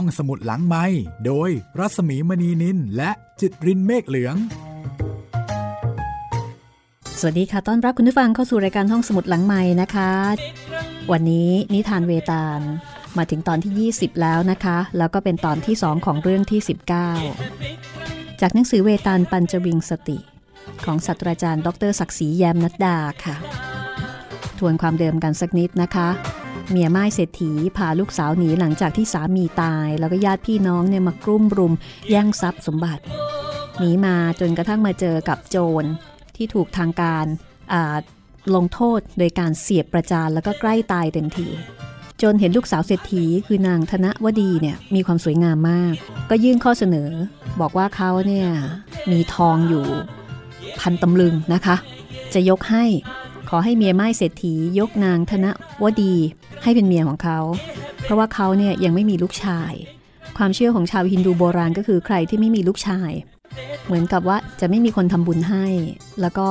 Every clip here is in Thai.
ห้องสมุดหลังไมค์โดยรัสมีมณีนินและจิตรินเมฆเหลืองสวัสดีค่ะต้อนรับคุณผู้ฟังเข้าสู่รายการห้องสมุดหลังไมค์นะคะวันนี้นิทานเวตาลมาถึงตอนที่20แล้วนะคะแล้วก็เป็นตอนที่2ของเรื่องที่19จากหนังสือเวตาลปัญจวิงสติของศาสตราจารย์ดร.ศักดิ์ศรีแยมนัดดาค่ะทวนความเดิมกันสักนิดนะคะเมียม่ายเศรษฐีพาลูกสาวหนีหลังจากที่สามีตายแล้วก็ญาติพี่น้องเนี่ยมากลุ่มรุมแย่งทรัพย์สมบัติหนีมาจนกระทั่งมาเจอกับโจรที่ถูกทางการลงโทษโดยการเสียบประจานแล้วก็ใกล้ตายเต็มทีจนเห็นลูกสาวเศรษฐีคือนางธนวดีเนี่ยมีความสวยงามมากก็ยื่นข้อเสนอบอกว่าเขาเนี่ยมีทองอยู่1,000 ตำลึงนะคะจะยกให้ขอให้เมียม่ายเศรษฐียกนางธนวดีให้เป็นเมียของเขาเพราะว่าเขาเนี่ยยังไม่มีลูกชายความเชื่อของชาวฮินดูโบราณก็คือใครที่ไม่มีลูกชายเหมือนกับว่าจะไม่มีคนทำบุญให้แล้วก็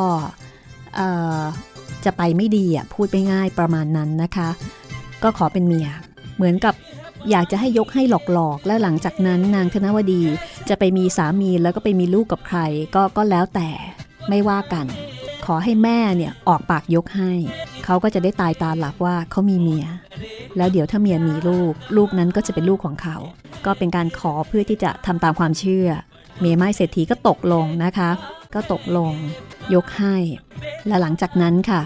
จะไปไม่ดีอ่ะพูดไปง่ายประมาณนั้นนะคะก็ขอเป็นเมียเหมือนกับอยากจะให้ยกให้หลอกๆแล้วหลังจากนั้นนางธนวดีจะไปมีสามีแล้วก็ไปมีลูกกับใครก็แล้วแต่ไม่ว่ากันขอให้แม่เนี่ยออกปากยกให้เขาก็จะได้ตายตาหลับว่าเขามีเมียแล้วเดี๋ยวถ้าเมียมีลูกนั้นก็จะเป็นลูกของเขาก็เป็นการขอเพื่อที่จะทำตามความเชื่อเมียม่ายเศรษฐีก็ตกลงนะคะก็ตกลงยกให้และหลังจากนั้นค่ะ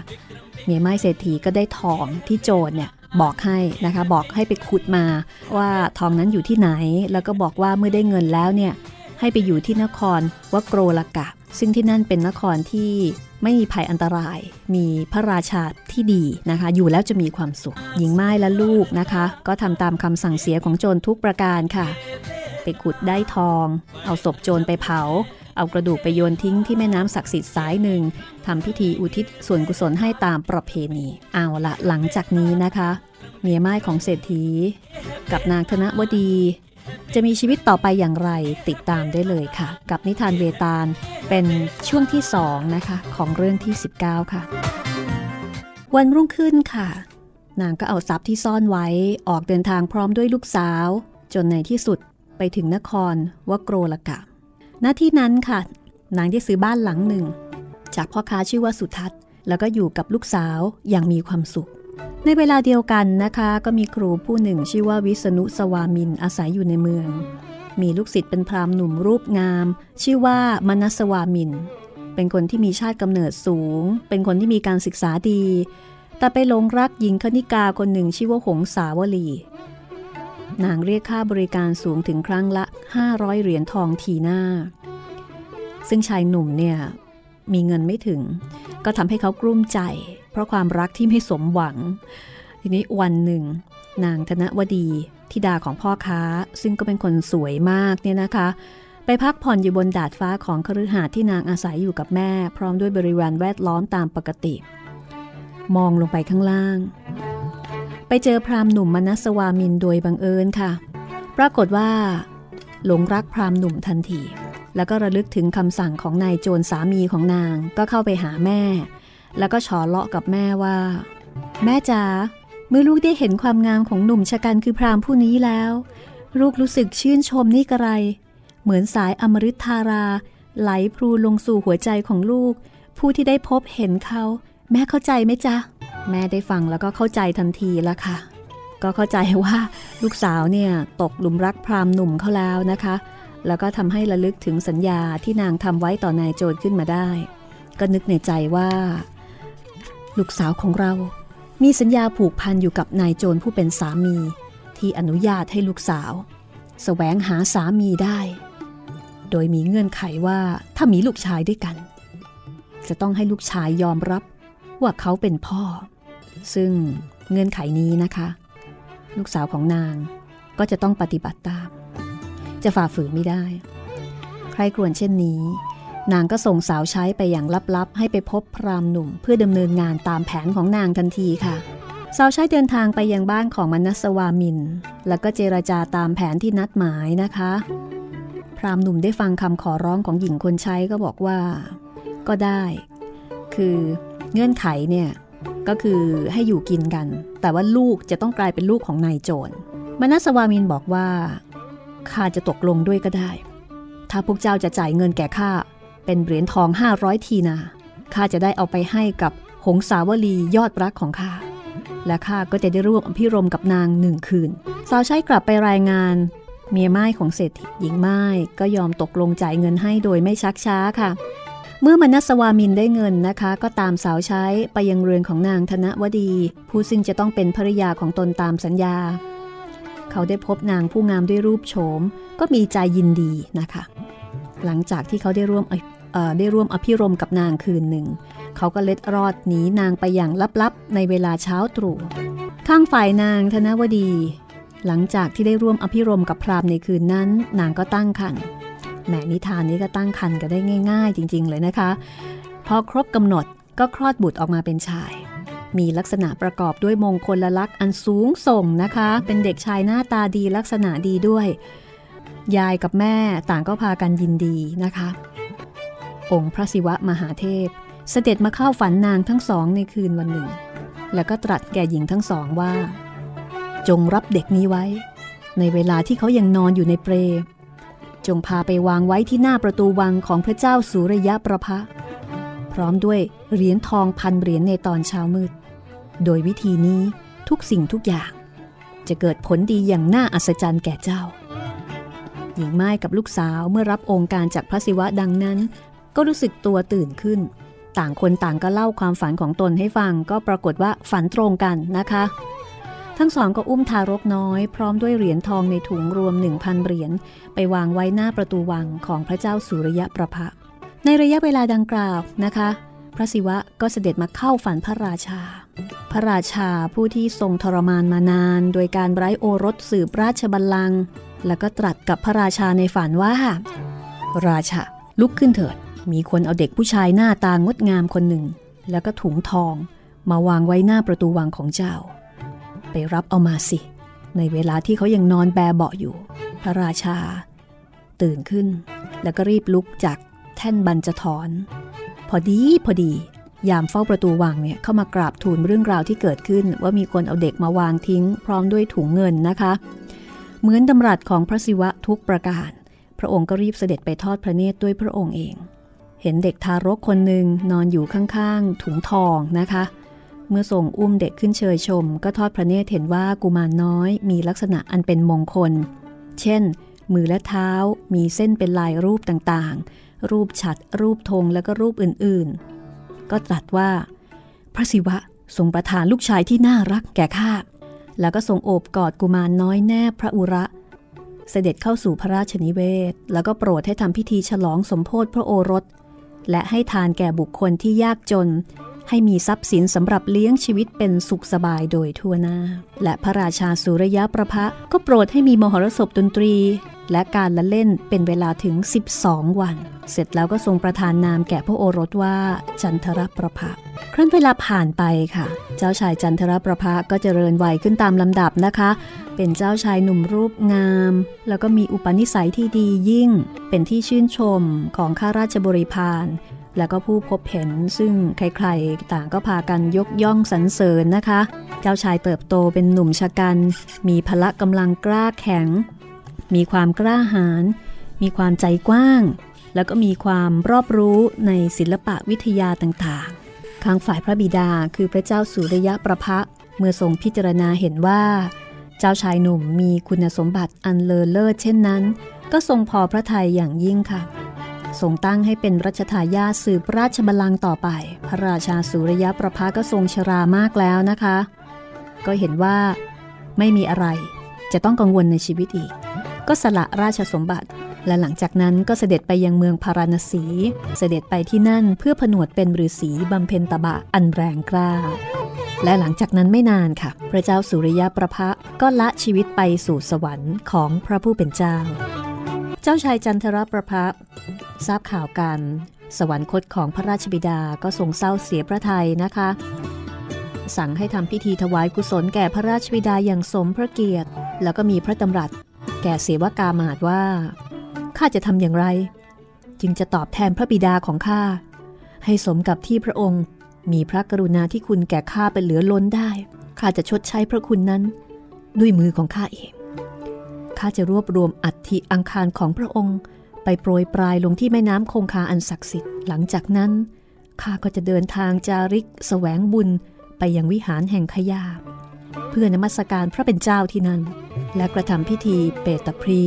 เมียม่ายเศรษฐีก็ได้ทองที่โจรเนี่ยบอกให้นะคะบอกให้ไปขุดมาว่าทองนั้นอยู่ที่ไหนแล้วก็บอกว่าเมื่อได้เงินแล้วเนี่ยให้ไปอยู่ที่นครวัโกรลกะซึ่งที่นั่นเป็นนครที่ไม่มีภัยอันตรายมีพระราชาที่ดีนะคะอยู่แล้วจะมีความสุขหญิงม่ายและลูกนะคะก็ทำตามคำสั่งเสียของโจรทุกประการค่ะไปขุดได้ทองเอาศพโจรไปเผาเอากระดูกไปโยนทิ้งที่แม่น้ำศักดิ์สิทธิ์สายหนึ่งทำพิธีอุทิศส่วนกุศลให้ตามประเพณีเอาละหลังจากนี้นะคะเมียม่ายของเศรษฐีกับนางธนวดีจะมีชีวิตต่อไปอย่างไรติดตามได้เลยค่ะกับนิทานเวตาลเป็นช่วงที่2นะคะของเรื่องที่19ค่ะวันรุ่งขึ้นค่ะนางก็เอาทรัพย์ที่ซ่อนไว้ออกเดินทางพร้อมด้วยลูกสาวจนในที่สุดไปถึงนครวโกรลกะณที่นั้นค่ะนางได้ซื้อบ้านหลังหนึ่งจากพ่อค้าชื่อว่าสุทัศน์แล้วก็อยู่กับลูกสาวอย่างมีความสุขในเวลาเดียวกันนะคะก็มีครูผู้หนึ่งชื่อว่าวิษณุสวามินอาศัยอยู่ในเมืองมีลูกศิษย์เป็นพราหมณ์หนุ่มรูปงามชื่อว่ามนัสวามินเป็นคนที่มีชาติกำเนิดสูงเป็นคนที่มีการศึกษาดีแต่ไปหลงรักหญิงคณิกาคนหนึ่งชื่อว่าหงสาวลีนางเรียกค่าบริการสูงถึงครั้งละ500 เหรียญทองทีหน้าซึ่งชายหนุ่มเนี่ยมีเงินไม่ถึงก็ทำให้เขากลุ้มใจเพราะความรักที่ไม่สมหวังทีนี้วันหนึ่งนางธนวดีธิดาของพ่อค้าซึ่งก็เป็นคนสวยมากเนี่ยนะคะไปพักผ่อนอยู่บนดาดฟ้าของคฤหาสน์ที่นางอาศัยอยู่กับแม่พร้อมด้วยบริวารแวดล้อมตามปกติมองลงไปข้างล่างไปเจอพราหมณ์หนุ่มมนัสวามินโดยบังเอิญค่ะปรากฏว่าหลงรักพราหมณ์หนุ่มทันทีแล้วก็ระลึกถึงคำสั่งของนายโจรสามีของนางก็เข้าไปหาแม่แล้วก็ฉอเลาะกับแม่ว่าแม่จ๋าเมื่อลูกได้เห็นความงามของหนุ่มชะกันคือพราหมณ์ผู้นี้แล้วลูกรู้สึกชื่นชมนี่กระไรเหมือนสายอมฤตธาราไหลพลูลงสู่หัวใจของลูกผู้ที่ได้พบเห็นเขาแม่เข้าใจไหมจ๊ะแม่ได้ฟังแล้วก็เข้าใจทันทีแล้วค่ะก็เข้าใจว่าลูกสาวเนี่ยตกหลุมรักพราหมณ์หนุ่มเขาแล้วนะคะแล้วก็ทำให้ระลึกถึงสัญญาที่นางทำไว้ต่อนายโจรขึ้นมาได้ก็นึกในใจว่าลูกสาวของเรามีสัญญาผูกพันอยู่กับนายโจรผู้เป็นสามีที่อนุญาตให้ลูกสาวแสวงหาสามีได้โดยมีเงื่อนไขว่าถ้ามีลูกชายด้วยกันจะต้องให้ลูกชายยอมรับว่าเขาเป็นพ่อซึ่งเงื่อนไขนี้นะคะลูกสาวของนางก็จะต้องปฏิบัติตามจะฝ่าฝืนไม่ได้ใคร่ครวญเช่นนี้นางก็ส่งสาวใช้ไปอย่างลับๆให้ไปพบพราหมณ์หนุ่มเพื่อดำเนินงานตามแผนของนางทันทีค่ะสาวใช้เดินทางไปยังบ้านของมนัสวามินแล้วก็เจรจาตามแผนที่นัดหมายนะคะพราหมณ์หนุ่มได้ฟังคำขอร้องของหญิงคนใช้ก็บอกว่าก็ได้คือเงื่อนไขเนี่ยก็คือให้อยู่กินกันแต่ว่าลูกจะต้องกลายเป็นลูกของนายโจรมนัสวามินบอกว่า ข้าจะตกลงด้วยก็ได้ถ้าพวกเจ้าจะจ่ายเงินแก่ข้าเป็นเหรียญทอง500ทีนาข้าจะได้เอาไปให้กับหงสาวลียอดรักของข้าและข้าก็จะได้ร่วมอภิรมกับนางหนึ่งคืนสาวใช้กลับไปรายงานเมียม่ายของเศรษฐีหญิงม่ายก็ยอมตกลงจ่ายเงินให้โดยไม่ชักช้าค่ะเมื่อมนัสวามินได้เงินนะคะก็ตามสาวใช้ไปยังเรือนของนางธนวดีผู้ซึ่งจะต้องเป็นภริยาของตนตามสัญญาเขาได้พบนางผู้งามด้วยรูปโฉมก็มีใจยินดีนะคะหลังจากที่เขาได้ร่วมอภิรมกับนางคืนหนึ่งเขาก็เล็ดรอดหนีนางไปอย่างลับๆในเวลาเช้าตรู่ข้างฝ่ายนางธนวดีหลังจากที่ได้ร่วมอภิรมกับพราหมณ์ในคืนนั้นนางก็ตั้งครรภ์แหมนิทานนี้ก็ตั้งครรภ์กันได้ง่ายๆจริงๆเลยนะคะพอครบกำหนดก็คลอดบุตรออกมาเป็นชายมีลักษณะประกอบด้วยมงคลลักษณ์อันสูงส่งนะคะเป็นเด็กชายหน้าตาดีลักษณะดีด้วยยายกับแม่ต่างก็พากันยินดีนะคะองค์พระศิวะมหาเทพเสด็จมาเข้าฝันนางทั้งสองในคืนวันหนึ่งแล้วก็ตรัสแก่หญิงทั้งสองว่าจงรับเด็กนี้ไว้ในเวลาที่เขายังนอนอยู่ในเปลจงพาไปวางไว้ที่หน้าประตูวังของพระเจ้าสุริยประภะพร้อมด้วยเหรียญทอง1,000 เหรียญในตอนเช้ามืดโดยวิธีนี้ทุกสิ่งทุกอย่างจะเกิดผลดีอย่างน่าอัศจรรย์แก่เจ้าหญิงม่ายกับลูกสาวเมื่อรับองค์การจากพระศิวะดังนั้นก็รู้สึกตัวตื่นขึ้นต่างคนต่างก็เล่าความฝันของตนให้ฟังก็ปรากฏว่าฝันตรงกันนะคะทั้งสองก็อุ้มทารกน้อยพร้อมด้วยเหรียญทองในถุงรวม 1,000 เหรียญไปวางไว้หน้าประตูวังของพระเจ้าสุริยประภะในระยะเวลาดังกล่าวนะคะพระศิวะก็เสด็จมาเข้าฝันพระราชาพระราชาผู้ที่ทรงทรมานมานานโดยการไร้โอรสสืบราชบัลลังก์แล้วก็ตรัสกับพระราชาในฝันว่าราชาลุกขึ้นเถิดมีคนเอาเด็กผู้ชายหน้าตางดงามคนหนึ่งแล้วก็ถุงทองมาวางไว้หน้าประตูวังของเจ้าไปรับเอามาสิในเวลาที่เขายังนอนแบเบาะอยู่พระราชาตื่นขึ้นแล้วก็รีบลุกจากแท่นบรรจทรพอดียามเฝ้าประตูวังเนี่ยเข้ามากราบทูลเรื่องราวที่เกิดขึ้นว่ามีคนเอาเด็กมาวางทิ้งพร้อมด้วยถุงเงินนะคะเหมือนดำรัสของพระศิวะทุกประการพระองค์ก็รีบเสด็จไปทอดพระเนตรด้วยพระองค์เองเห็นเด็กทารกคนหนึ่งนอนอยู่ข้างๆถุงทองนะคะเมื่อทรงอุ้มเด็กขึ้นเชยชมก็ทอดพระเนตรเห็นว่ากุมารน้อยมีลักษณะอันเป็นมงคลเช่นมือและเท้ามีเส้นเป็นลายรูปต่างๆรูปฉัตรรูปธงและก็รูปอื่นๆก็ตรัสว่าพระศิวะทรงประทานลูกชายที่น่ารักแก่ข้าแล้วก็ทรงโอบกอดกุมารน้อยแนบพระอุระเสด็จเข้าสู่พระราชนิเวศแล้วก็โปรดให้ทำพิธีฉลองสมโภชพระโอรสและให้ทานแก่บุคคลที่ยากจนให้มีทรัพย์สินสำหรับเลี้ยงชีวิตเป็นสุขสบายโดยทั่วหน้าและพระราชาสุริยประภะก็โปรดให้มีมหรสพดนตรีและการละเล่นเป็นเวลาถึง12วันเสร็จแล้วก็ทรงประทานนามแก่พระโอรสว่าจันทรประภะครั้นเวลาผ่านไปค่ะเจ้าชายจันทรประภะก็เจริญวัยขึ้นตามลำดับนะคะเป็นเจ้าชายหนุ่มรูปงามแล้วก็มีอุปนิสัยที่ดียิ่งเป็นที่ชื่นชมของข้าราชบริพารแล้วก็ผู้พบเห็นซึ่งใครๆต่างก็พากันยกย่องสรรเสริญนะคะเจ้าชายเติบโตเป็นหนุ่มชะกันมีพละกำลังกล้าแข็งมีความกล้าหาญมีความใจกว้างแล้วก็มีความรอบรู้ในศิลปะวิทยาต่างๆข้างฝ่ายพระบิดาคือพระเจ้าสุริยประภะเมื่อทรงพิจารณาเห็นว่าเจ้าชายหนุ่มมีคุณสมบัติอันเลอเลิศเช่นนั้นก็ทรงพอพระทัยอย่างยิ่งค่ะทรงตั้งให้เป็นรัชทายาทสืบราชบัลลังก์ต่อไปพระราชาสุริยประภาก็ทรงชรามากแล้วนะคะก็เห็นว่าไม่มีอะไรจะต้องกังวลในชีวิตอีกก็สละราชสมบัติและหลังจากนั้นก็เสด็จไปยังเมืองพาราณสีเสด็จไปที่นั่นเพื่อผนวดเป็นฤาษีบำเพ็ญตบะอันแรงกล้าและหลังจากนั้นไม่นานค่ะพระเจ้าสุริยประภาก็ละชีวิตไปสู่สวรรค์ของพระผู้เป็นเจ้าเจ้าชายจันทรประภะทราบข่าวการสวรรคตของพระราชบิดาก็ทรงเศร้าเสียพระทัยนะคะสั่งให้ทำพิธีถวายกุศลแก่พระราชบิดาอย่างสมพระเกียรติแล้วก็มีพระตำรัสแก่เสวกามาศว่าข้าจะทำอย่างไรจึงจะตอบแทนพระบิดาของข้าให้สมกับที่พระองค์มีพระกรุณาธิคุณแก่ข้าเป็นเหลือล้นได้ข้าจะชดใช้พระคุณนั้นด้วยมือของข้าเอง ข้าจะรวบรวมอัฐิอังคารของพระองค์ไปโปรยปลายลงที่แม่น้ำคงคาอันศักดิ์สิทธิ์หลังจากนั้นข้าก็จะเดินทางจาริกแสวงบุญไปยังวิหารแห่งขยาบเพื่อนมัสการพระเป็นเจ้าที่นั่นและกระทำพิธีเปตพรี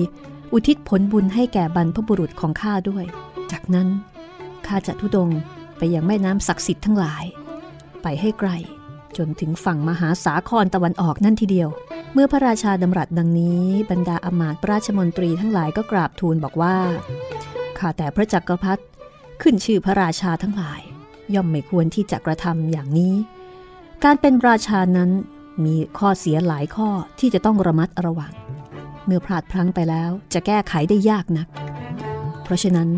อุทิศผลบุญให้แก่บรรพบุรุษของข้าด้วยจากนั้นข้าจะธุดงค์ไปยังแม่น้ำศักดิ์สิทธิ์ทั้งหลายไปให้ไกลจนถึงฝั่งมหาสาครตะวันออกนั่นทีเดียวเมื่อพระราชาดำรัสดังนี้บรรดาอมาตย์ราชมนตรีทั้งหลายก็กราบทูลบอกว่าข้าแต่พระจักรพรรดิขึ้นชื่อพระราชาทั้งหลายย่อมไม่ควรที่จะกระทำอย่างนี้การเป็นราชานั้นมีข้อเสียหลายข้อที่จะต้องระมัดระวังเมื่อพลาดพลั้งไปแล้วจะแก้ไขได้ยากนักเพราะฉะนั้น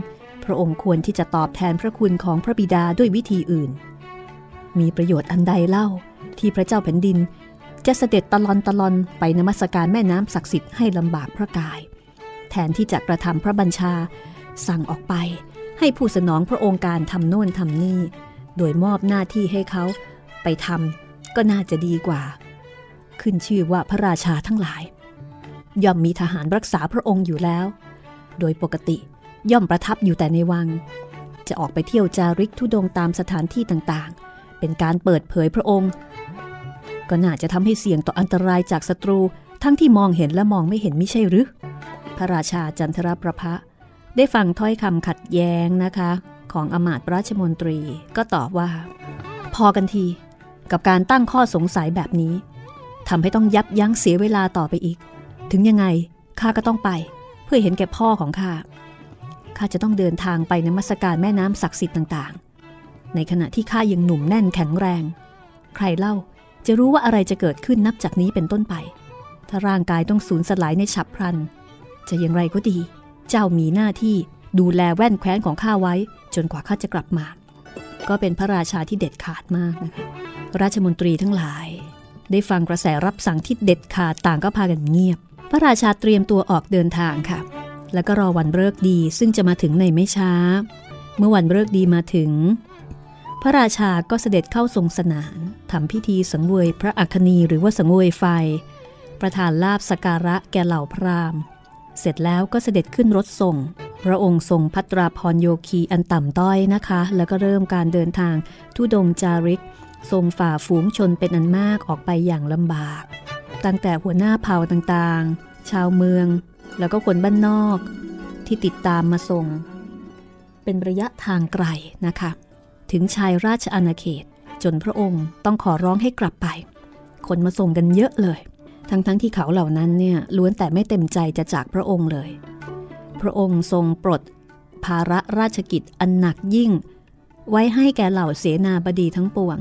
พระองค์ควรที่จะตอบแทนพระคุณของพระบิดาด้วยวิธีอื่นมีประโยชน์อันใดเล่าที่พระเจ้าแผ่นดินจะเสด็จตะลอนไปนมัสการแม่น้ำศักดิ์สิทธิ์ให้ลำบากพระกายแทนที่จะกระทำพระบัญชาสั่งออกไปให้ผู้สนองพระองค์การทำโน่นทำนี่โดยมอบหน้าที่ให้เขาไปทำก็น่าจะดีกว่าขึ้นชื่อว่าพระราชาทั้งหลายย่อมมีทหารรักษาพระองค์อยู่แล้วโดยปกติย่อมประทับอยู่แต่ในวังจะออกไปเที่ยวจาริกธุดงค์ตามสถานที่ต่างๆเป็นการเปิดเผยพระองค์ก็น่าจะทำให้เสี่ยงต่ออันตรายจากศัตรูทั้งที่มองเห็นและมองไม่เห็นมิใช่หรือพระราชาจันทรประภะได้ฟังถ้อยคำขัดแย้งนะคะของอมาตย์ราชมนตรีก็ตอบว่าพอกันทีกับการตั้งข้อสงสัยแบบนี้ทำให้ต้องยับยั้งเสียเวลาต่อไปอีกถึงยังไงข้าก็ต้องไปเพื่อเห็นแก่พ่อของข้าจะต้องเดินทางไปนมัสการแม่น้ำศักดิ์สิทธิ์ต่างๆในขณะที่ข้ายังหนุ่มแน่นแข็งแรงใครเล่าจะรู้ว่าอะไรจะเกิดขึ้นนับจากนี้เป็นต้นไปถ้าร่างกายต้องสูญสลายในฉับพลันจะอย่างไรก็ดีเจ้ามีหน้าที่ดูแลแว่นแคว้นของข้าไว้จนกว่าข้าจะกลับมาก็เป็นพระราชาที่เด็ดขาดมากนะคะราชมนตรีทั้งหลายได้ฟังกระแสรับสั่งที่เด็ดขาดต่างก็พากันเงียบพระราชาเตรียมตัวออกเดินทางค่ะแล้วก็รอวันฤกษ์ดีซึ่งจะมาถึงในไม่ช้าเมื่อวันฤกษ์ดีมาถึงพระราชาก็เสด็จเข้าทรงสนานทำพิธีสังเวยพระอัคนีหรือว่าสังเวยไฟประทานลาภสักการะแก่เหล่าพราหมณ์เสร็จแล้วก็เสด็จขึ้นรถทรงพระองค์ทรงภัตราพรโยคีอันต่ำต้อยนะคะแล้วก็เริ่มการเดินทางธุดงค์จาริกทรงฝ่าฝูงชนเป็นอันมากออกไปอย่างลำบากตั้งแต่หัวหน้าเผ่าต่างๆชาวเมืองแล้วก็คนบ้านนอกที่ติดตามมาส่งเป็นระยะทางไกลนะคะถึงชายราชอาณาเขตจนพระองค์ต้องขอร้องให้กลับไปคนมาส่งกันเยอะเลยทั้งที่เขาเหล่านั้นเนี่ยล้วนแต่ไม่เต็มใจจะจากพระองค์เลยพระองค์ทรงปลดภาระราชกิจอันหนักยิ่งไว้ให้แก่เหล่าเสนาบดีทั้งปวง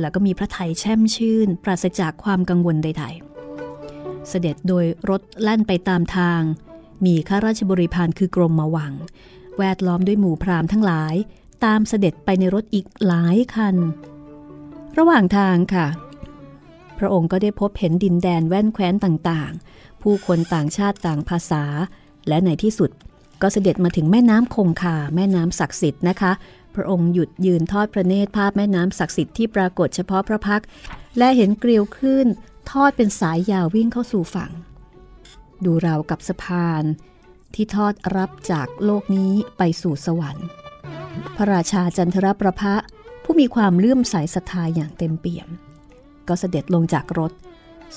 แล้วก็มีพระทัยแช่มชื่นปราศจากความกังวลใดๆเสด็จโดยรถแล่นไปตามทางมีข้าราชบริพารคือกรมมาวังแวดล้อมด้วยหมู่พราหมณ์ทั้งหลายตามเสด็จไปในรถอีกหลายคันระหว่างทางค่ะพระองค์ก็ได้พบเห็นดินแดนแว่นแคว้นต่างๆผู้คนต่างชาติต่างภาษาและในที่สุดก็เสด็จมาถึงแม่น้ำคงคาแม่น้ำศักดิ์สิทธิ์นะคะพระองค์หยุดยืนทอดพระเนตรภาพแม่น้ำศักดิ์สิทธิ์ที่ปรากฏเฉพาะพระพักตร์และเห็นเกลียวคลื่นทอดเป็นสายยาววิ่งเข้าสู่ฝั่งดูราวกับสะพานที่ทอดรับจากโลกนี้ไปสู่สวรรค์พระราชาจันทรประภะผู้มีความเลื่อมใสศรัทธาอย่างเต็มเปี่ยมก็เสด็จลงจากรถ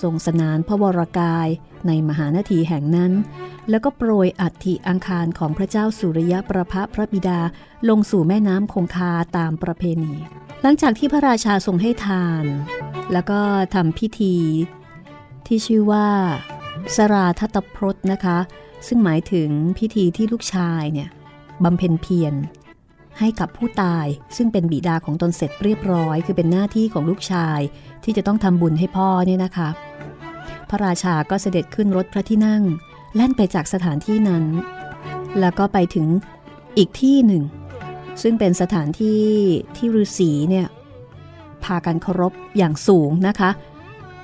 ทรงสนานพระวรกายในมหานาทีแห่งนั้นแล้วก็โปรยอัฐิอังคารของพระเจ้าสุริยประภะพระบิดาลงสู่แม่น้ำคงคาตามประเพณีหลังจากที่พระราชาทรงให้ทานแล้วก็ทำพิธีที่ชื่อว่าสราธตพรตนะคะซึ่งหมายถึงพิธีที่ลูกชายเนี่ยบำเพ็ญเพียรให้กับผู้ตายซึ่งเป็นบิดาของตนเสร็จเรียบร้อยคือเป็นหน้าที่ของลูกชายที่จะต้องทำบุญให้พ่อเนี่ยนะคะพระราชาก็เสด็จขึ้นรถพระที่นั่งแล่นไปจากสถานที่นั้นแล้วก็ไปถึงอีกที่หนึ่งซึ่งเป็นสถานที่ที่ฤาษีเนี่ยพากันเคารพอย่างสูงนะคะ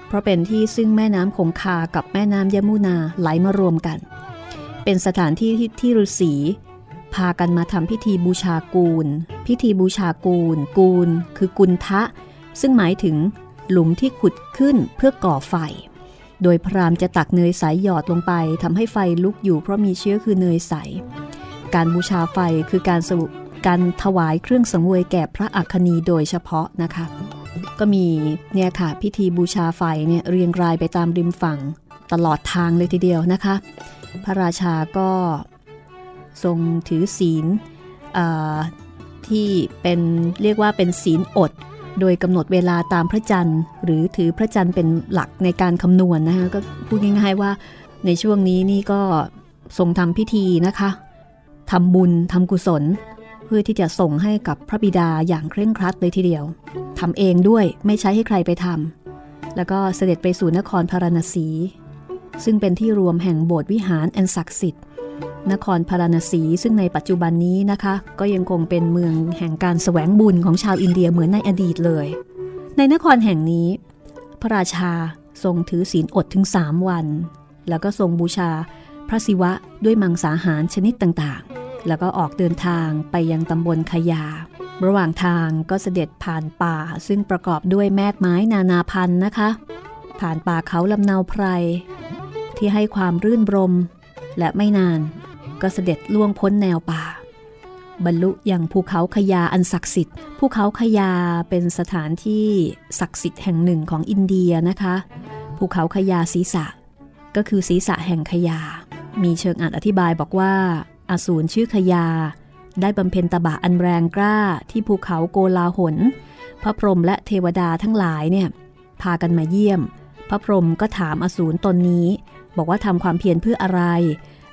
เพราะเป็นที่ซึ่งแม่น้ำคงคากับแม่น้ำยมุนาไหลมารวมกันเป็นสถานที่ที่ฤาษีพากันมาทำพิธีบูชากูลพิธีบูชากูลกูลคือกุณฑะซึ่งหมายถึงหลุมที่ขุดขึ้นเพื่อก่อไฟ โดยพราหมณ์จะตักเนยใสหยอดลงไปทำให้ไฟลุกอยู่เพราะมีเชื้อคือเนยใสการบูชาไฟคือการถวายเครื่องสังเวยแก่พระอัคนีโดยเฉพาะนะคะก็มีเนี่ยค่ะพิธีบูชาไฟเนี่ยเรียงรายไปตามริมฝั่งตลอดทางเลยทีเดียวนะคะพระราชาก็ทรงถือศีลที่เป็นเรียกว่าเป็นศีลอดโดยกำหนดเวลาตามพระจันทร์หรือถือพระจันทร์เป็นหลักในการคำนวณ นะคะก็พูดง่ายๆว่าในช่วงนี้นี่ก็ทรงทำพิธีนะคะทำบุญทำกุศลเพื่อที่จะส่งให้กับพระบิดาอย่างเคร่งครัดเลยทีเดียวทำเองด้วยไม่ใช้ให้ใครไปทำแล้วก็เสด็จไปสู่นครพาราณสีซึ่งเป็นที่รวมแห่งโบสถ์วิหารอันศักดิ์สิทธิ์นครพาราณสีซึ่งในปัจจุบันนี้นะคะก็ยังคงเป็นเมืองแห่งการแสวงบุญของชาวอินเดียเหมือนในอดีตเลยในนครแห่งนี้พระราชาทรงถือศีลอดถึง3วันแล้วก็ทรงบูชาพระศิวะด้วยมังสาหารชนิดต่างๆแล้วก็ออกเดินทางไปยังตำบลขยาระหว่างทางก็เสด็จผ่านป่าซึ่งประกอบด้วยแมกไม้นานาพันธุ์นะคะผ่านป่าเขาลำเนาไพรที่ให้ความรื่นรมและไม่นานก็เสด็จล่วงพ้นแนวป่าบรรลุยังภูเขาขยาอันศักดิ์สิทธิ์ภูเขาขยาเป็นสถานที่ศักดิ์สิทธิ์แห่งหนึ่งของอินเดียนะคะภูเขาขยาศีสะก็คือศีสะแห่งขยามีเชิงอธิบายบอกว่าอสูรชื่อขยาได้บำเพ็ญตบะอันแรงกล้าที่ภูเขาโกลาหลพระพรหมและเทวดาทั้งหลายเนี่ยพากันมาเยี่ยมพระพรหมก็ถามอสูรตนนี้บอกว่าทำความเพียรเพื่ออะไร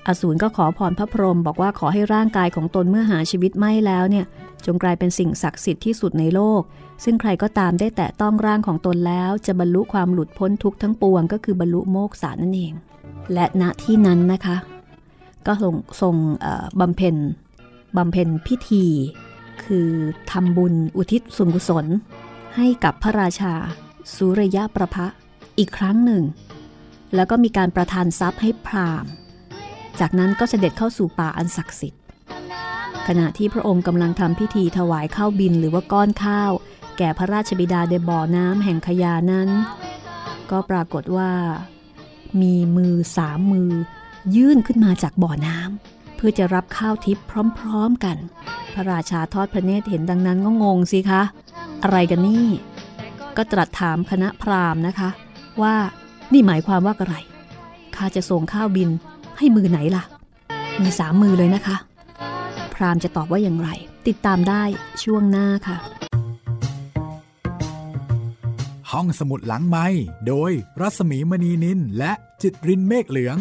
อสูรก็ขอพรพระพรหมบอกว่าขอให้ร่างกายของตนเมื่อหาชีวิตไม่แล้วเนี่ยจงกลายเป็นสิ่งศักดิ์สิทธิ์ที่สุดในโลกซึ่งใครก็ตามได้แตะต้องร่างของตนแล้วจะบรรลุความหลุดพ้นทุกข์ทั้งปวงก็คือบรรลุโมกษานั่นเองและณที่นั้นนะคะก็ทรงบำเพ็ญพิธีคือทำบุญอุทิศส่วนกุศลให้กับพระราชาสุริยประภะอีกครั้งหนึ่งแล้วก็มีการประทานทรัพย์ให้พราหมณ์จากนั้นก็เสด็จเข้าสู่ป่าอันศักดิ์สิทธิ์ขณะที่พระองค์กำลังทำพิธีถวายข้าวบิณหรือว่าก้อนข้าวแก่พระราชบิดาในบ่อน้ำแห่งขยานั้นก็ปรากฏว่ามีมือ3 มือยื่นขึ้นมาจากบ่อน้ำเพื่อจะรับข้าวทิพย์พร้อมๆกันพระราชาทอดพระเนตรเห็นดังนั้นก็งงสิคะอะไรกันนี่ก็ตรัสถามคณะพราหมณ์นะคะว่านี่หมายความว่าอะไรข้าจะส่งข้าวบิณให้มือไหนล่ะมี3 มือเลยนะคะพราหมณ์จะตอบว่าอย่างไรติดตามได้ช่วงหน้าค่ะห้องสมุดหลังไมค์โดยรัศมีมณีนินและจิตรินเมฆเหลือง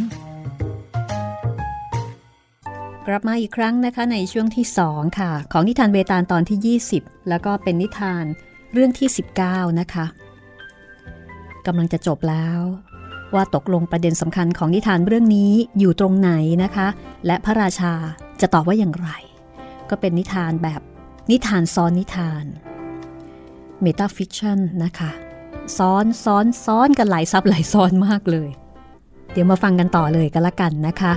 กลับมาอีกครั้งนะคะในช่วงที่2ค่ะของนิทานเวตาลตอนที่20แล้วก็เป็นนิทานเรื่องที่19นะคะกำลังจะจบแล้วว่าตกลงประเด็นสำคัญของนิทานเรื่องนี้อยู่ตรงไหนนะคะและพระราชาจะตอบว่าอย่างไรก็เป็นนิทานแบบนิทานซ้อนนิทานเมตาฟิกชันนะคะซ้อนกันหลายซับหลายซ้อนมากเลยเดี๋ยวมาฟังกันต่อเลยกันละกันนะคะ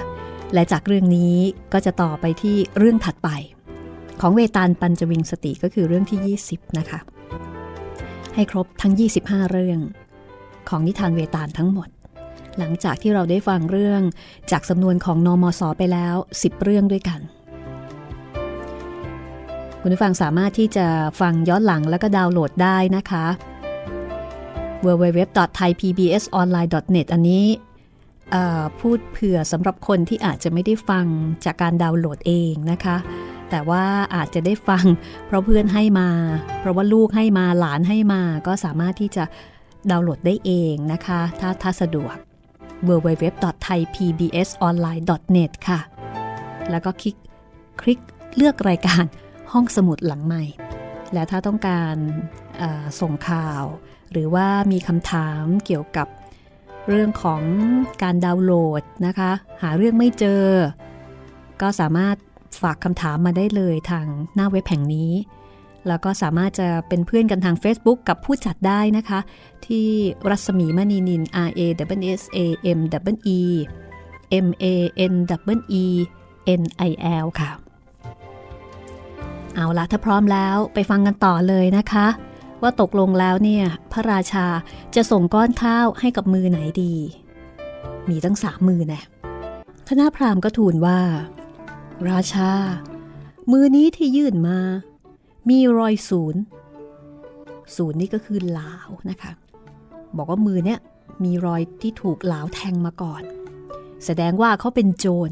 และจากเรื่องนี้ก็จะต่อไปที่เรื่องถัดไปของเวตาลปัญจวิงสติก็คือเรื่องที่20นะคะให้ครบทั้ง25เรื่องของนิทานเวตาลทั้งหมดหลังจากที่เราได้ฟังเรื่องจากสำนวนของนมส.ไปแล้ว10เรื่องด้วยกันคุณผู้ฟังสามารถที่จะฟังย้อนหลังแล้วก็ดาวน์โหลดได้นะคะ www.thaipbsonline.net อันนี้พูดเผื่อสำหรับคนที่อาจจะไม่ได้ฟังจากการดาวน์โหลดเองนะคะแต่ว่าอาจจะได้ฟังเพราะเพื่อนให้มาเพราะว่าลูกให้มาหลานให้มาก็สามารถที่จะดาวน์โหลดได้เองนะคะถ้าสะดวก www.thaipbsonline.net ค่ะแล้วก็คลิกเลือกรายการห้องสมุดหลังใหม่และถ้าต้องการส่งข่าวหรือว่ามีคำถามเกี่ยวกับเรื่องของการดาวน์โหลดนะคะหาเรื่องไม่เจอก็สามารถฝากคำถามมาได้เลยทางหน้าเว็บแห่งนี้แล้วก็สามารถจะเป็นเพื่อนกันทาง Facebook กับผู้จัดได้นะคะที่รัศมีมณีนิน R A W S A M W E M A N W E N I L ค่ะเอาละถ้าพร้อมแล้วไปฟังกันต่อเลยนะคะ ว่าตกลงแล้วเนี่ยพระราชาจะส่งก้อนข้าวให้กับมือไหนดีมีตั้ง3มือแน่คณะพราหมณ์ก็ทูลว่าราชามือนี้ที่ยื่นมามีรอยศูนย์ศูนย์นี่ก็คือหลาวนะคะบอกว่ามือเนี่ยมีรอยที่ถูกหลาวแทงมาก่อนแสดงว่าเขาเป็นโจร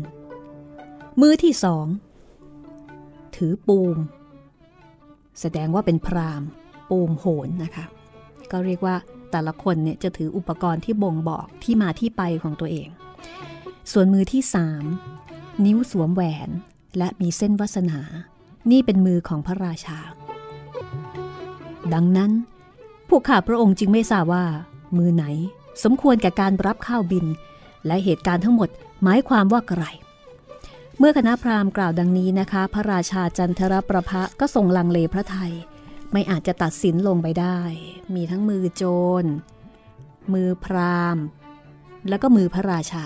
มือที่2ถือปูมแสดงว่าเป็นพราหมณ์ปูมโหนนะคะก็เรียกว่าแต่ละคนเนี่ยจะถืออุปกรณ์ที่บ่งบอกที่มาที่ไปของตัวเองส่วนมือที่3นิ้วสวมแหวนและมีเส้นวาสนานี่เป็นมือของพระราชาดังนั้นพวกข้าพระองค์จึงไม่ทราบว่ามือไหนสมควรแก่การรับข้าวบิณและเหตุการณ์ทั้งหมดหมายความว่าอะไรเมื่อคณะพราหมณ์กล่าวดังนี้นะคะพระราชาจันทรประภะก็ทรงลังเลพระทัยไม่อาจจะตัดสินลงไปได้มีทั้งมือโจรมือพราหมณ์แล้วก็มือพระราชา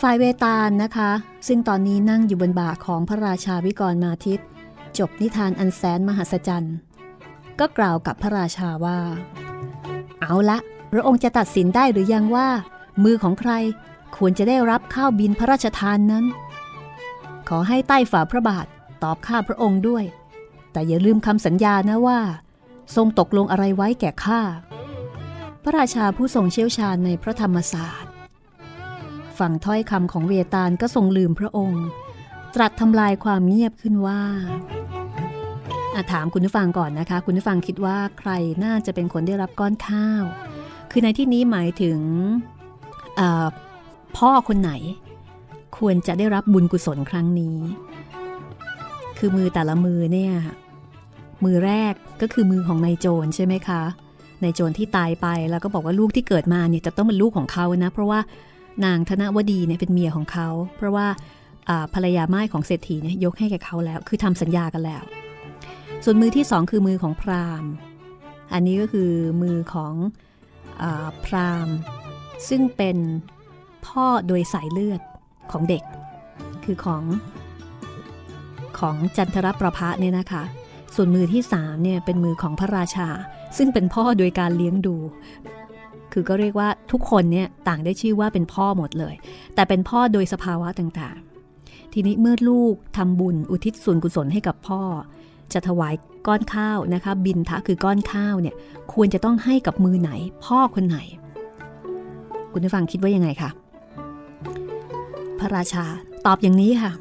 ฝ่ายเวตาลนะคะซึ่งตอนนี้นั่งอยู่บนบ่าของพระราชาวิกรมาทิตย์จบนิทานอันแสนมหัศจรรย์ก็กล่าวกับพระราชาว่าเอาละพระองค์จะตัดสินได้หรือยังว่ามือของใครควรจะได้รับข้าวบิณพระราชทานนั้นขอให้ใต้ฝ่าพระบาทตอบข้าพระองค์ด้วยแต่อย่าลืมคำสัญญานะว่าทรงตกลงอะไรไว้แก่ข้าพระราชาผู้ทรงเชี่ยวชาญในพระธรรมศาสตร์ฟังถ้อยคำของเวตาลก็ทรงลืมพระองค์ตรัสทำลายความเงียบขึ้นว่าถามคุณผู้ฟังก่อนนะคะคุณผู้ฟังคิดว่าใครน่าจะเป็นคนได้รับก้อนข้าวคือในที่นี้หมายถึงพ่อคนไหนควรจะได้รับบุญกุศลครั้งนี้คือมือแต่ละมือเนี่ยมือแรกก็คือมือของนายโจรใช่ไหมคะนายโจรที่ตายไปแล้วก็บอกว่าลูกที่เกิดมาเนี่ยจะต้องเป็นลูกของเขานะเพราะว่านางธนวดีเนี่ยเป็นเมียของเขาเพราะว่าภรรยาม่ายของเศรษฐีเนี่ยยกให้แก่เขาแล้วคือทำสัญญากันแล้วส่วนมือที่2คือมือของพราหมณ์อันนี้ก็คือมือของพราหมณ์ซึ่งเป็นพ่อโดยสายเลือดของเด็กคือของจันทรประภะเนี่ยนะคะส่วนมือที่3เนี่ยเป็นมือของพระราชาซึ่งเป็นพ่อโดยการเลี้ยงดูคือก็เรียกว่าทุกคนเนี่ยต่างได้ชื่อว่าเป็นพ่อหมดเลยแต่เป็นพ่อโดยสภาวะต่างๆทีนี้เมื่อลูกทำบุญอุทิศส่วนกุศลให้กับพ่อจะถวายก้อนข้าวนะคะบิณฑะคือก้อนข้าวเนี่ยควรจะต้องให้กับมือไหนพ่อคนไหนคุณผู้ฟังคิดว่ายังไงคะพระราชาตอบอย่างนี้ค่ะ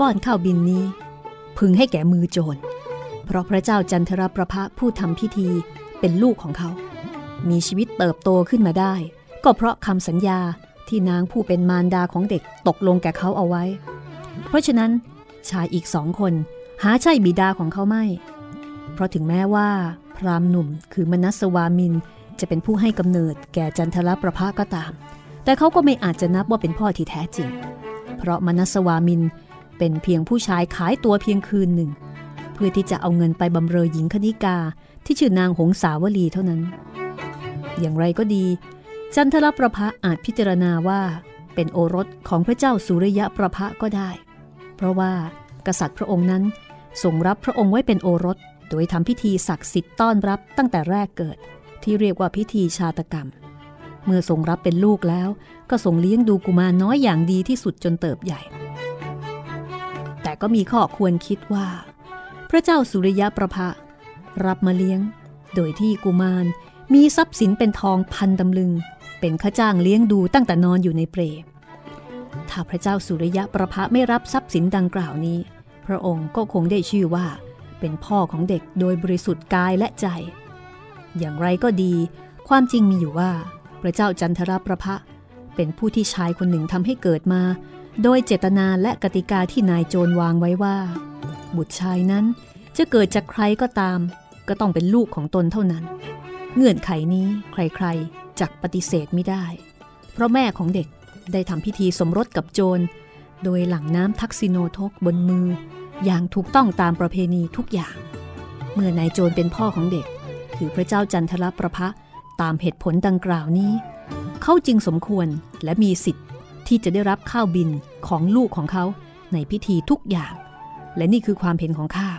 ก้อนข้าวบิณนี้พึงให้แก่มือโจรเพราะพระเจ้าจันทรประภะผู้ทำพิธีเป็นลูกของเขามีชีวิตเติบโตขึ้นมาได้ก็เพราะคำสัญญาที่นางผู้เป็นมารดาของเด็กตกลงแก่เขาเอาไว้เพราะฉะนั้นชายอีก2 คนหาใช่บิดาของเขาไม่เพราะถึงแม้ว่าพราหมณ์หนุ่มคือมนัสวามินจะเป็นผู้ให้กำเนิดแก่จันทรประภะก็ตามแต่เขาก็ไม่อาจจะนับว่าเป็นพ่อที่แท้จริงเพราะมนัสวามินเป็นเพียงผู้ชายขายตัวเพียงคืนหนึ่งเพื่อที่จะเอาเงินไปบำเรอหญิงคณิกาที่ชื่อนางหงสาวลีเท่านั้นอย่างไรก็ดีจันทรประภะอาจพิจารณาว่าเป็นโอรสของพระเจ้าสุริยะประภะก็ได้เพราะว่ากษัตริย์พระองค์นั้นทรงรับพระองค์ไว้เป็นโอรสโดยทำพิธีศักดิ์สิทธิ์ต้อนรับตั้งแต่แรกเกิดที่เรียกว่าพิธีชาตกรรมเมื่อทรงรับเป็นลูกแล้วก็ทรงเลี้ยงดูกุมารน้อยอย่างดีที่สุดจนเติบใหญ่แต่ก็มีข้อควรคิดว่าพระเจ้าสุริยะประภะรับมาเลี้ยงโดยที่กุมารมีทรัพย์สินเป็นทอง1,000 ตำลึงเป็นค่าจ้างเลี้ยงดูตั้งแต่นอนอยู่ในเปลถ้าพระเจ้าสุริยะประภะไม่รับทรัพย์สินดังกล่าวนี้พระองค์ก็คงได้ชื่อว่าเป็นพ่อของเด็กโดยบริสุทธิ์กายและใจอย่างไรก็ดีความจริงมีอยู่ว่าพระเจ้าจันทรประภะเป็นผู้ที่ชายคนหนึ่งทำให้เกิดมาโดยเจตนาและกติกาที่นายโจรวางไว้ว่าบุตรชายนั้นจะเกิดจากใครก็ตามก็ต้องเป็นลูกของตนเท่านั้นเงื่อนไขนี้ใครๆจักปฏิเสธไม่ได้เพราะแม่ของเด็กได้ทำพิธีสมรสกับโจรโดยหลั่งน้ำทักษิโนทกบนมืออย่างถูกต้องตามประเพณีทุกอย่างเมื่อนายโจรเป็นพ่อของเด็กคือพระเจ้าจันทรประภะตามเหตุผลดังกล่าวนี้เขาจึงสมควรและมีสิทธิ์ที่จะได้รับข้าวบิณของลูกของเขาในพิธีทุกอย่างและนี่คือความเห็นของข้า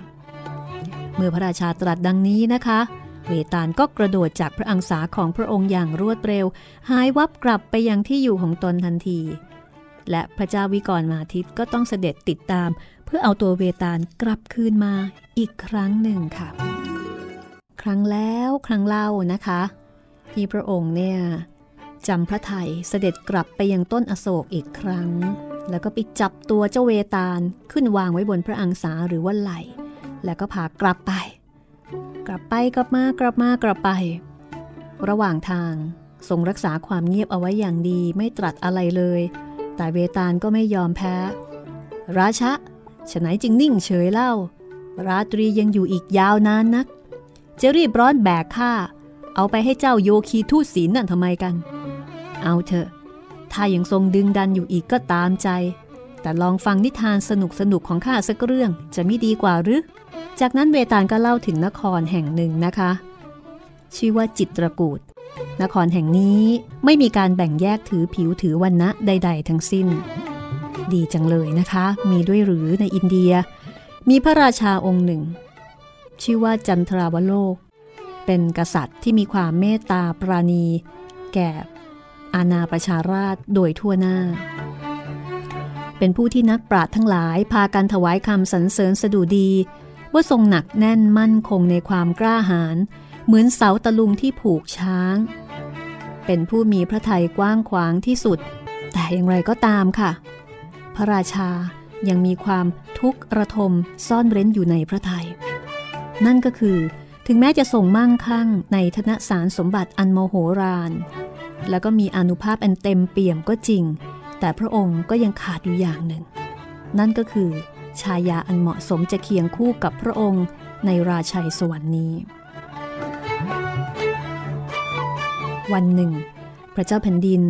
เมื่อพระราชาตรัสดังนี้นะคะเวตาลก็กระโดดจากพระอังสาของพระองค์อย่างรวดเร็วหายวับกลับไปยังที่อยู่ของตนทันทีและพระเจ้าวิกรมาทิตย์ก็ต้องเสด็จติดตามเพื่อเอาตัวเวตาลกลับคืนมาอีกครั้งหนึ่งค่ะครั้งแล้วครั้งเล่านะคะที่พระองค์เนี่ยจำพระทัยเสด็จกลับไปยังต้นอโศกอีกครั้งแล้วก็ไปจับตัวเจ้าเวตาลขึ้นวางไว้บนพระอังสาหรือว่าไหล่แล้วก็พากลับไปกลับไประหว่างทางทรงรักษาความเงียบเอาไว้อย่างดีไม่ตรัสอะไรเลยแต่เวตาลก็ไม่ยอมแพ้ราชะฉะไหนจึงนิ่งเฉยเล่าราตรียังอยู่อีกยาวนานนักจะรีบร้อนแบกข้าเอาไปให้เจ้าโยคีทูตศีลนั่นทำไมกันเอาเถอะถ้ายังทรงดึงดันอยู่อีกก็ตามใจแต่ลองฟังนิทานสนุกๆของข้าสักเรื่องจะไม่ดีกว่าหรือจากนั้นเวตาลก็เล่าถึงนครแห่งหนึ่งนะคะชื่อว่าจิตรกูฏนครแห่งนี้ไม่มีการแบ่งแยกถือผิวถือวรรณะใดๆทั้งสิ้นดีจังเลยนะคะมีด้วยหรือในอินเดียมีพระราชาองค์หนึ่งชื่อว่าจันทราวโลกเป็นกษัตริย์ที่มีความเมตตาปราณีแก่อาณาประชาราษฎร์โดยทั่วหน้าเป็นผู้ที่นักปราชญ์ทั้งหลายพากันถวายคำสรรเสริญสดุดีว่าทรงหนักแน่นมั่นคงในความกล้าหาญเหมือนเสาตะลุงที่ผูกช้างเป็นผู้มีพระทัยกว้างขวางที่สุดแต่อย่างไรก็ตามค่ะพระราชายังมีความทุกข์ระทมซ่อนเร้นอยู่ในพระทัยนั่นก็คือถึงแม้จะทรงมั่งคั่งในธนสารสมบัติอันโมโหฬารแล้วก็มีอานุภาพอันเต็มเปี่ยมก็จริงแต่พระองค์ก็ยังขาดอยู่อย่างหนึ่งนั่นก็คือชายาอันเหมาะสมจะเคียงคู่กับพระองค์ในราชัยสวรรค์นี้วันหนึ่งพระเจ้าแผ่นดิน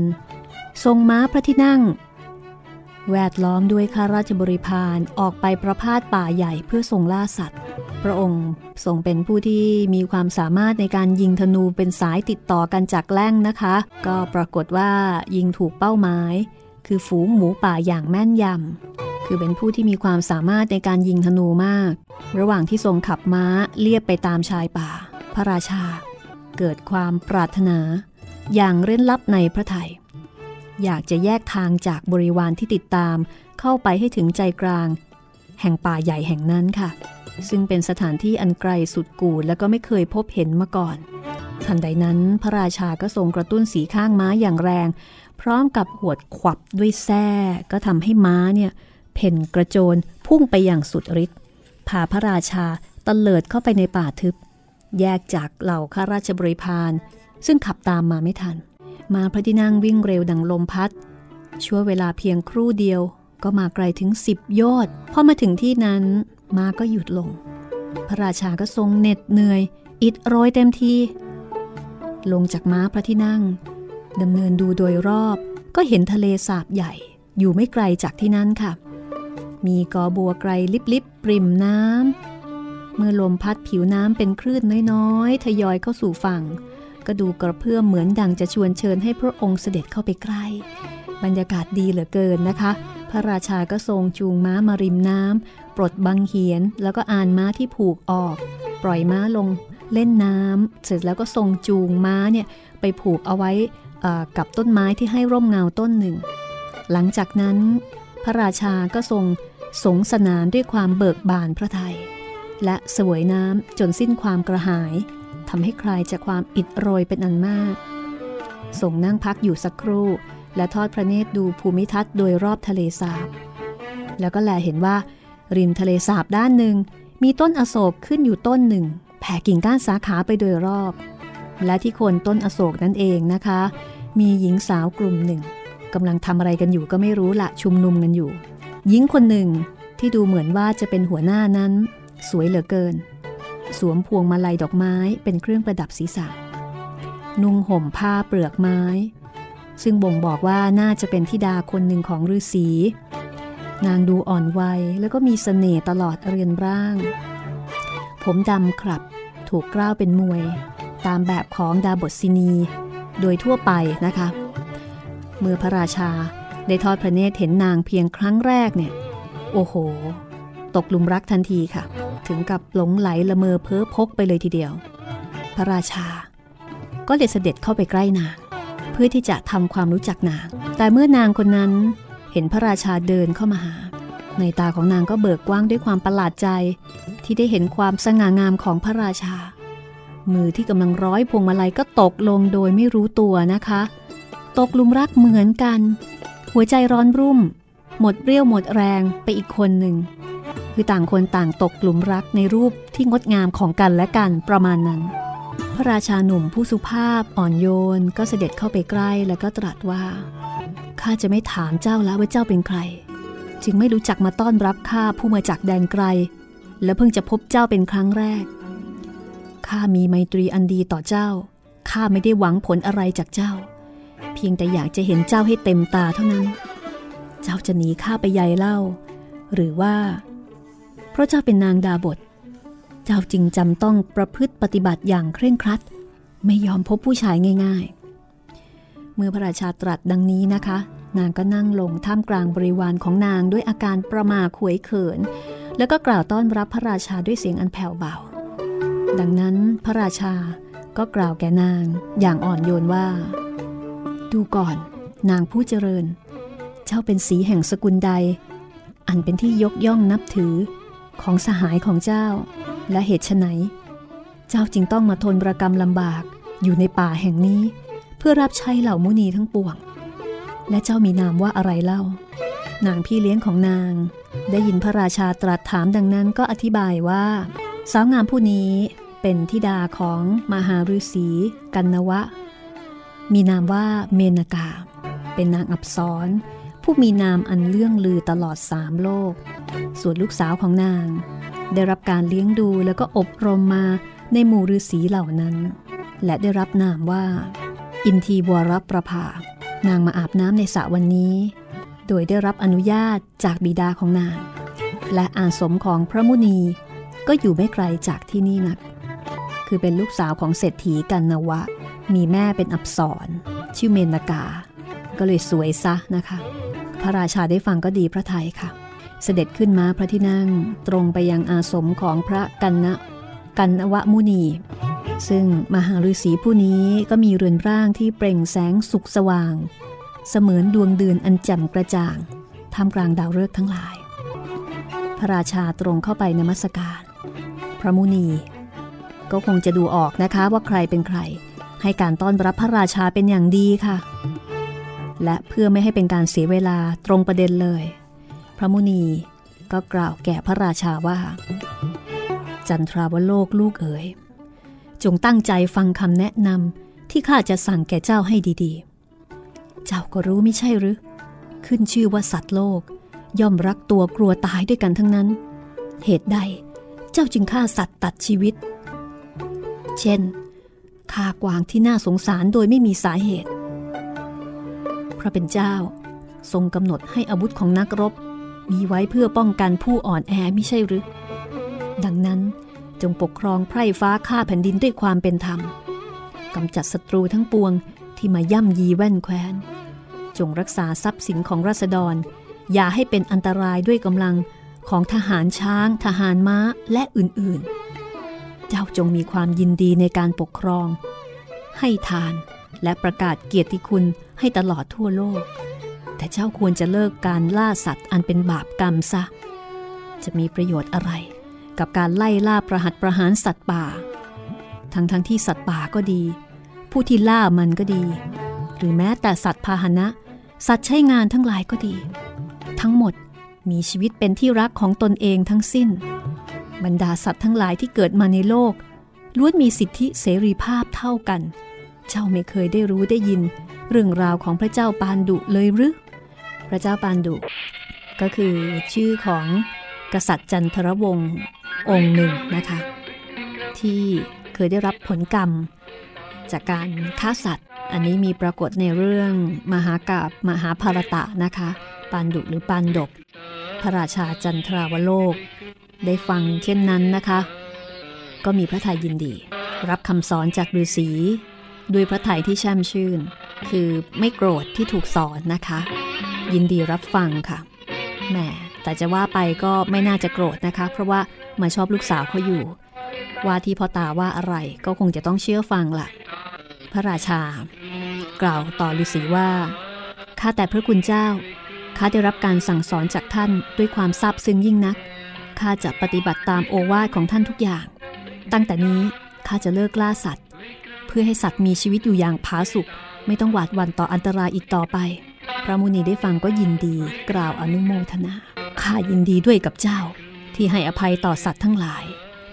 ทรงม้าพระที่นั่งแวดล้อมด้วยข้าราชบริพารออกไปประพาสป่าใหญ่เพื่อทรงล่าสัตว์พระองค์ทรงเป็นผู้ที่มีความสามารถในการยิงธนูเป็นสายติดต่อกันจากแหล่งนะคะก็ปรากฏว่ายิงถูกเป้าหมายคือฝูงหมูป่าอย่างแม่นยำคือเป็นผู้ที่มีความสามารถในการยิงธนูมากระหว่างที่ทรงขับม้าเลียบไปตามชายป่าพระราชาเกิดความปรารถนาอย่างเร้นลับในพระทัยอยากจะแยกทางจากบริวารที่ติดตามเข้าไปให้ถึงใจกลางแห่งป่าใหญ่แห่งนั้นค่ะซึ่งเป็นสถานที่อันไกลสุดกู่และก็ไม่เคยพบเห็นมาก่อนทันใดนั้นพระราชาก็ทรงกระตุ้นสีข้างม้าอย่างแรงพร้อมกับหวดขวับด้วยแส้ก็ทำให้ม้าเนี่ยเพ่นกระโจนพุ่งไปอย่างสุดฤทธิ์พาพระราชาตะเลิดเข้าไปในป่าทึบแยกจากเหล่าข้าราชบริพารซึ่งขับตามมาไม่ทันม้าพระที่นั่งวิ่งเร็วดังลมพัดชั่วเวลาเพียงครู่เดียวก็มาไกลถึง10 โยชน์พอมาถึงที่นั้นม้าก็หยุดลงพระราชาก็ทรงเหน็ดเหนื่อยอิดโรยเต็มทีลงจากม้าพระที่นั่งดำเนินดูโดยรอบก็เห็นทะเลสาบใหญ่อยู่ไม่ไกลจากที่นั้นค่ะมีกอบัวไกลลิบๆปริ่มน้ำเมื่อลมพัดผิวน้ำเป็นคลื่นน้อยๆทยอยเข้าสู่ฝั่งก็ดูกระเพื่อมเหมือนดังจะชวนเชิญให้พระองค์เสด็จเข้าไปใกล้บรรยากาศดีเหลือเกินนะคะพระราชาก็ทรงจูงม้ามาริมน้ำปลดบังเหียนแล้วก็อานม้าที่ผูกออกปล่อยม้าลงเล่นน้ำเสร็จแล้วก็ทรงจูงม้าเนี่ยไปผูกเอาไว้กับต้นไม้ที่ให้ร่มเงาต้นหนึ่งหลังจากนั้นพระราชาก็ทรงสงสนานด้วยความเบิกบานพระทัยและเสวยน้ำจนสิ้นความกระหายทำให้คลายจากความอิดโรยเป็นอันมากทรงนั่งพักอยู่สักครู่และทอดพระเนตรดูภูมิทัศน์โดยรอบทะเลสาบแล้วก็แลเห็นว่าริมทะเลสาบด้านหนึ่งมีต้นอโศกขึ้นอยู่ต้นหนึ่งแผ่กิ่งก้านสาขาไปโดยรอบและที่โคนต้นอโศกนั่นเองนะคะมีหญิงสาวกลุ่มหนึ่งกำลังทำอะไรกันอยู่ก็ไม่รู้ละชุมนุมกันอยู่หญิงคนหนึ่งที่ดูเหมือนว่าจะเป็นหัวหน้านั้นสวยเหลือเกินสวมพวงมาลัยดอกไม้เป็นเครื่องประดับศีรษะนุ่งห่มผ้าเปลือกไม้ซึ่งบ่งบอกว่าน่าจะเป็นธิดาคนหนึ่งของฤาษีนางดูอ่อนวัยแล้วก็มีเสน่ห์ตลอดเรือนร่างผมดำขลับถูกกล้าวเป็นมวยตามแบบของดาบสินีโดยทั่วไปนะคะเมื่อพระราชาได้ทอดพระเนตรเห็นนางเพียงครั้งแรกเนี่ยโอ้โหตกหลุมรักทันทีค่ะ ถึงกับหลงไหลละเมอเพ้อพกไปเลยทีเดียวพระราชาก็เลยเสด็จเข้าไปใกล้นางเพื่อที่จะทำความรู้จักนางแต่เมื่อนางคนนั้นเห็นพระราชาเดินเข้ามาหาในตาของนางก็เบิกกว้างด้วยความประหลาดใจที่ได้เห็นความสง่างามของพระราชามือที่กำลังร้อยพวงมาลัยก็ตกลงโดยไม่รู้ตัวนะคะตกหลุมรักเหมือนกันหัวใจร้อนรุ่มหมดเรี่ยวหมดแรงไปอีกคนหนึ่งคือต่างคนต่างตกหลุมรักในรูปที่งดงามของกันและกันประมาณนั้นพระราชาหนุ่มผู้สุภาพอ่อนโยนก็เสด็จเข้าไปใกล้แล้วก็ตรัสว่าข้าจะไม่ถามเจ้าแล้วว่าเจ้าเป็นใครจึงไม่รู้จักมาต้อนรับข้าผู้มาจากแดนไกลและเพิ่งจะพบเจ้าเป็นครั้งแรกข้ามีไมตรีอันดีต่อเจ้าข้าไม่ได้หวังผลอะไรจากเจ้าเพียงแต่อยากจะเห็นเจ้าให้เต็มตาเท่านั้นเจ้าจะหนีข้าไปใหญ่เล่าหรือว่าเพราะเจ้าเป็นนางดาบทเจ้าจึงจำต้องประพฤติปฏิบัติอย่างเคร่งครัดไม่ยอมพบผู้ชายง่ายๆเมื่อพระราชาตรัสดังนี้นะคะนางก็นั่งลงท่ามกลางบริวารของนางด้วยอาการประหม่าขวยเขินแล้วก็กล่าวต้อนรับพระราชาด้วยเสียงอันแผ่วเบาดังนั้นพระราชาก็กล่าวแก่นางอย่างอ่อนโยนว่าดูก่อนนางผู้เจริญเจ้าเป็นศรีแห่งสกุลใดอันเป็นที่ยกย่องนับถือของสหายของเจ้าและเหตุไฉนเจ้าจึงต้องมาทนประกรรมลำบากอยู่ในป่าแห่งนี้เพื่อรับใช้เหล่ามุนีทั้งปวงและเจ้ามีนามว่าอะไรเล่านางพี่เลี้ยงของนางได้ยินพระราชาตรัสถามดังนั้นก็อธิบายว่าสาวงามผู้นี้เป็นธิดาของมหาฤาษีกันนวะมีนามว่าเมนากาเป็นนางอัปสรผู้มีนามอันเลื่องลือตลอด3โลกส่วนลูกสาวของนางได้รับการเลี้ยงดูแล้วก็อบรมมาในหมู่ฤาษีเหล่านั้นและได้รับนามว่าอินทีวรประภานางมาอาบน้ำในสระวันนี้โดยได้รับอนุญาตจากบิดาของนางและอาสมของพระมุนีก็อยู่ไม่ไกลจากที่นี่นักคือเป็นลูกสาวของเศรษฐีกันนวะมีแม่เป็นอัปสรชื่อเมนากาก็เลยสวยซะนะคะพระราชาได้ฟังก็ดีพระทัยค่ะเสด็จขึ้นม้าพระที่นั่งตรงไปยังอาสมของพระกันวะมุนีซึ่งมหาฤาษีผู้นี้ก็มีเรือนร่างที่เปล่งแสงสุกสว่างเสมือนดวงเดือนอันแจ่มกระจ่างท่ามกลางดาวฤกษ์ทั้งหลายพระราชาตรงเข้าไปนมัสการพระมุนีก็คงจะดูออกนะคะว่าใครเป็นใครให้การต้อนรับพระราชาเป็นอย่างดีค่ะและเพื่อไม่ให้เป็นการเสียเวลาตรงประเด็นเลยพระมุนีก็กล่าวแก่พระราชาว่าจันทราวโลกลูกเอ๋ยจงตั้งใจฟังคำแนะนำที่ข้าจะสั่งแก่เจ้าให้ดีๆเจ้าก็รู้ไม่ใช่หรือขึ้นชื่อว่าสัตว์โลกย่อมรักตัวกลัวตายด้วยกันทั้งนั้นเหตุใดเจ้าจึงฆ่าสัตว์ตัดชีวิตเช่นฆ่ากวางที่น่าสงสารโดยไม่มีสาเหตุพระเป็นเจ้าทรงกำหนดให้อาวุธของนักรบมีไว้เพื่อป้องกันผู้อ่อนแอไม่ใช่หรือดังนั้นจงปกครองไพร่ฟ้าข้าแผ่นดินด้วยความเป็นธรรมกำจัดศัตรูทั้งปวงที่มาย่ำยีแว่นแคว้นจงรักษาทรัพย์สินของราษฎรอย่าให้เป็นอันตรายด้วยกำลังของทหารช้างทหารม้าและอื่นๆเจ้าจงมีความยินดีในการปกครองให้ทานและประกาศเกียรติคุณให้ตลอดทั่วโลกแต่เจ้าควรจะเลิกการล่าสัตว์อันเป็นบาปกรรมซะจะมีประโยชน์อะไรกับการไล่ล่าประหัตประหารสัตว์ป่าทั้งที่สัตว์ป่าก็ดีผู้ที่ล่ามันก็ดีหรือแม้แต่สัตว์พาหนะสัตว์ใช้งานทั้งหลายก็ดีทั้งหมดมีชีวิตเป็นที่รักของตนเองทั้งสิ้นบรรดาสัตว์ทั้งหลายที่เกิดมาในโลกล้วนมีสิทธิเสรีภาพเท่ากันเจ้าไม่เคยได้รู้ได้ยินเรื่องราวของพระเจ้าปานดุเลยหรือพระเจ้าปานดุก็คือชื่อของกษัตริย์จันทรวงศ์องค์หนึ่งนะคะที่เคยได้รับผลกรรมจากการฆ่าสัตว์อันนี้มีปรากฏในเรื่องมหากาพย์มหาภารตะนะคะปานดุหรือปานดกพระราชาจันทราวโลกได้ฟังเช่นนั้นนะคะก็มีพระทัยยินดีรับคำสอนจากฤาษีด้วยพระทัยที่แช่มชื่นคือไม่โกรธที่ถูกสอนนะคะยินดีรับฟังค่ะแหม แต่จะว่าไปก็ไม่น่าจะโกรธนะคะเพราะว่ามาชอบลูกสาวเขาอยู่ว่าที่พ่อตาว่าอะไรก็คงจะต้องเชื่อฟังล่ะพระราชากล่าวต่อฤาษีว่าข้าแต่พระคุณเจ้าข้าได้รับการสั่งสอนจากท่านด้วยความซาบซึ้งยิ่งนักข้าจะปฏิบัติตามโอวาทของท่านทุกอย่างตั้งแต่นี้ข้าจะเลิกล่าสัตว์เพื่อให้สัตว์มีชีวิตอยู่อย่างผาสุกไม่ต้องหวาดหวั่นต่ออันตรายอีกต่อไปพระมุนีได้ฟังก็ยินดีกล่าวอนุโมทนาข้ายินดีด้วยกับเจ้าที่ให้อภัยต่อสัตว์ทั้งหลาย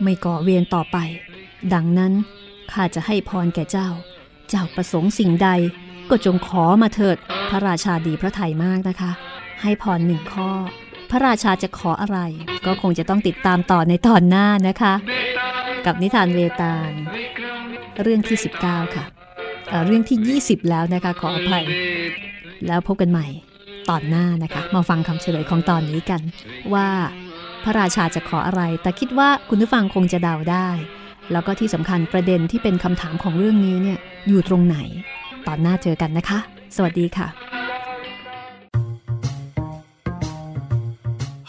ไม่ก่อเวรต่อไปดังนั้นข้าจะให้พรแก่เจ้าเจ้าประสงค์สิ่งใดก็จงขอมาเถิดพระราชาดีพระทัยมากนะคะให้พรหนึ่งข้อพระราชาจะขออะไรก็คงจะต้องติดตามต่อในตอนหน้านะคะกับนิทานเวตาลเรื่องที่19ค่ะเรื่องที่20แล้วนะคะขออภัยแล้วพบกันใหม่ตอนหน้านะคะมาฟังคำเฉลยของตอนนี้กันว่าพระราชาจะขออะไรแต่คิดว่าคุณผู้ฟังคงจะเดาได้แล้วก็ที่สำคัญประเด็นที่เป็นคำถามของเรื่องนี้เนี่ยอยู่ตรงไหนตอนหน้าเจอกันนะคะสวัสดีค่ะ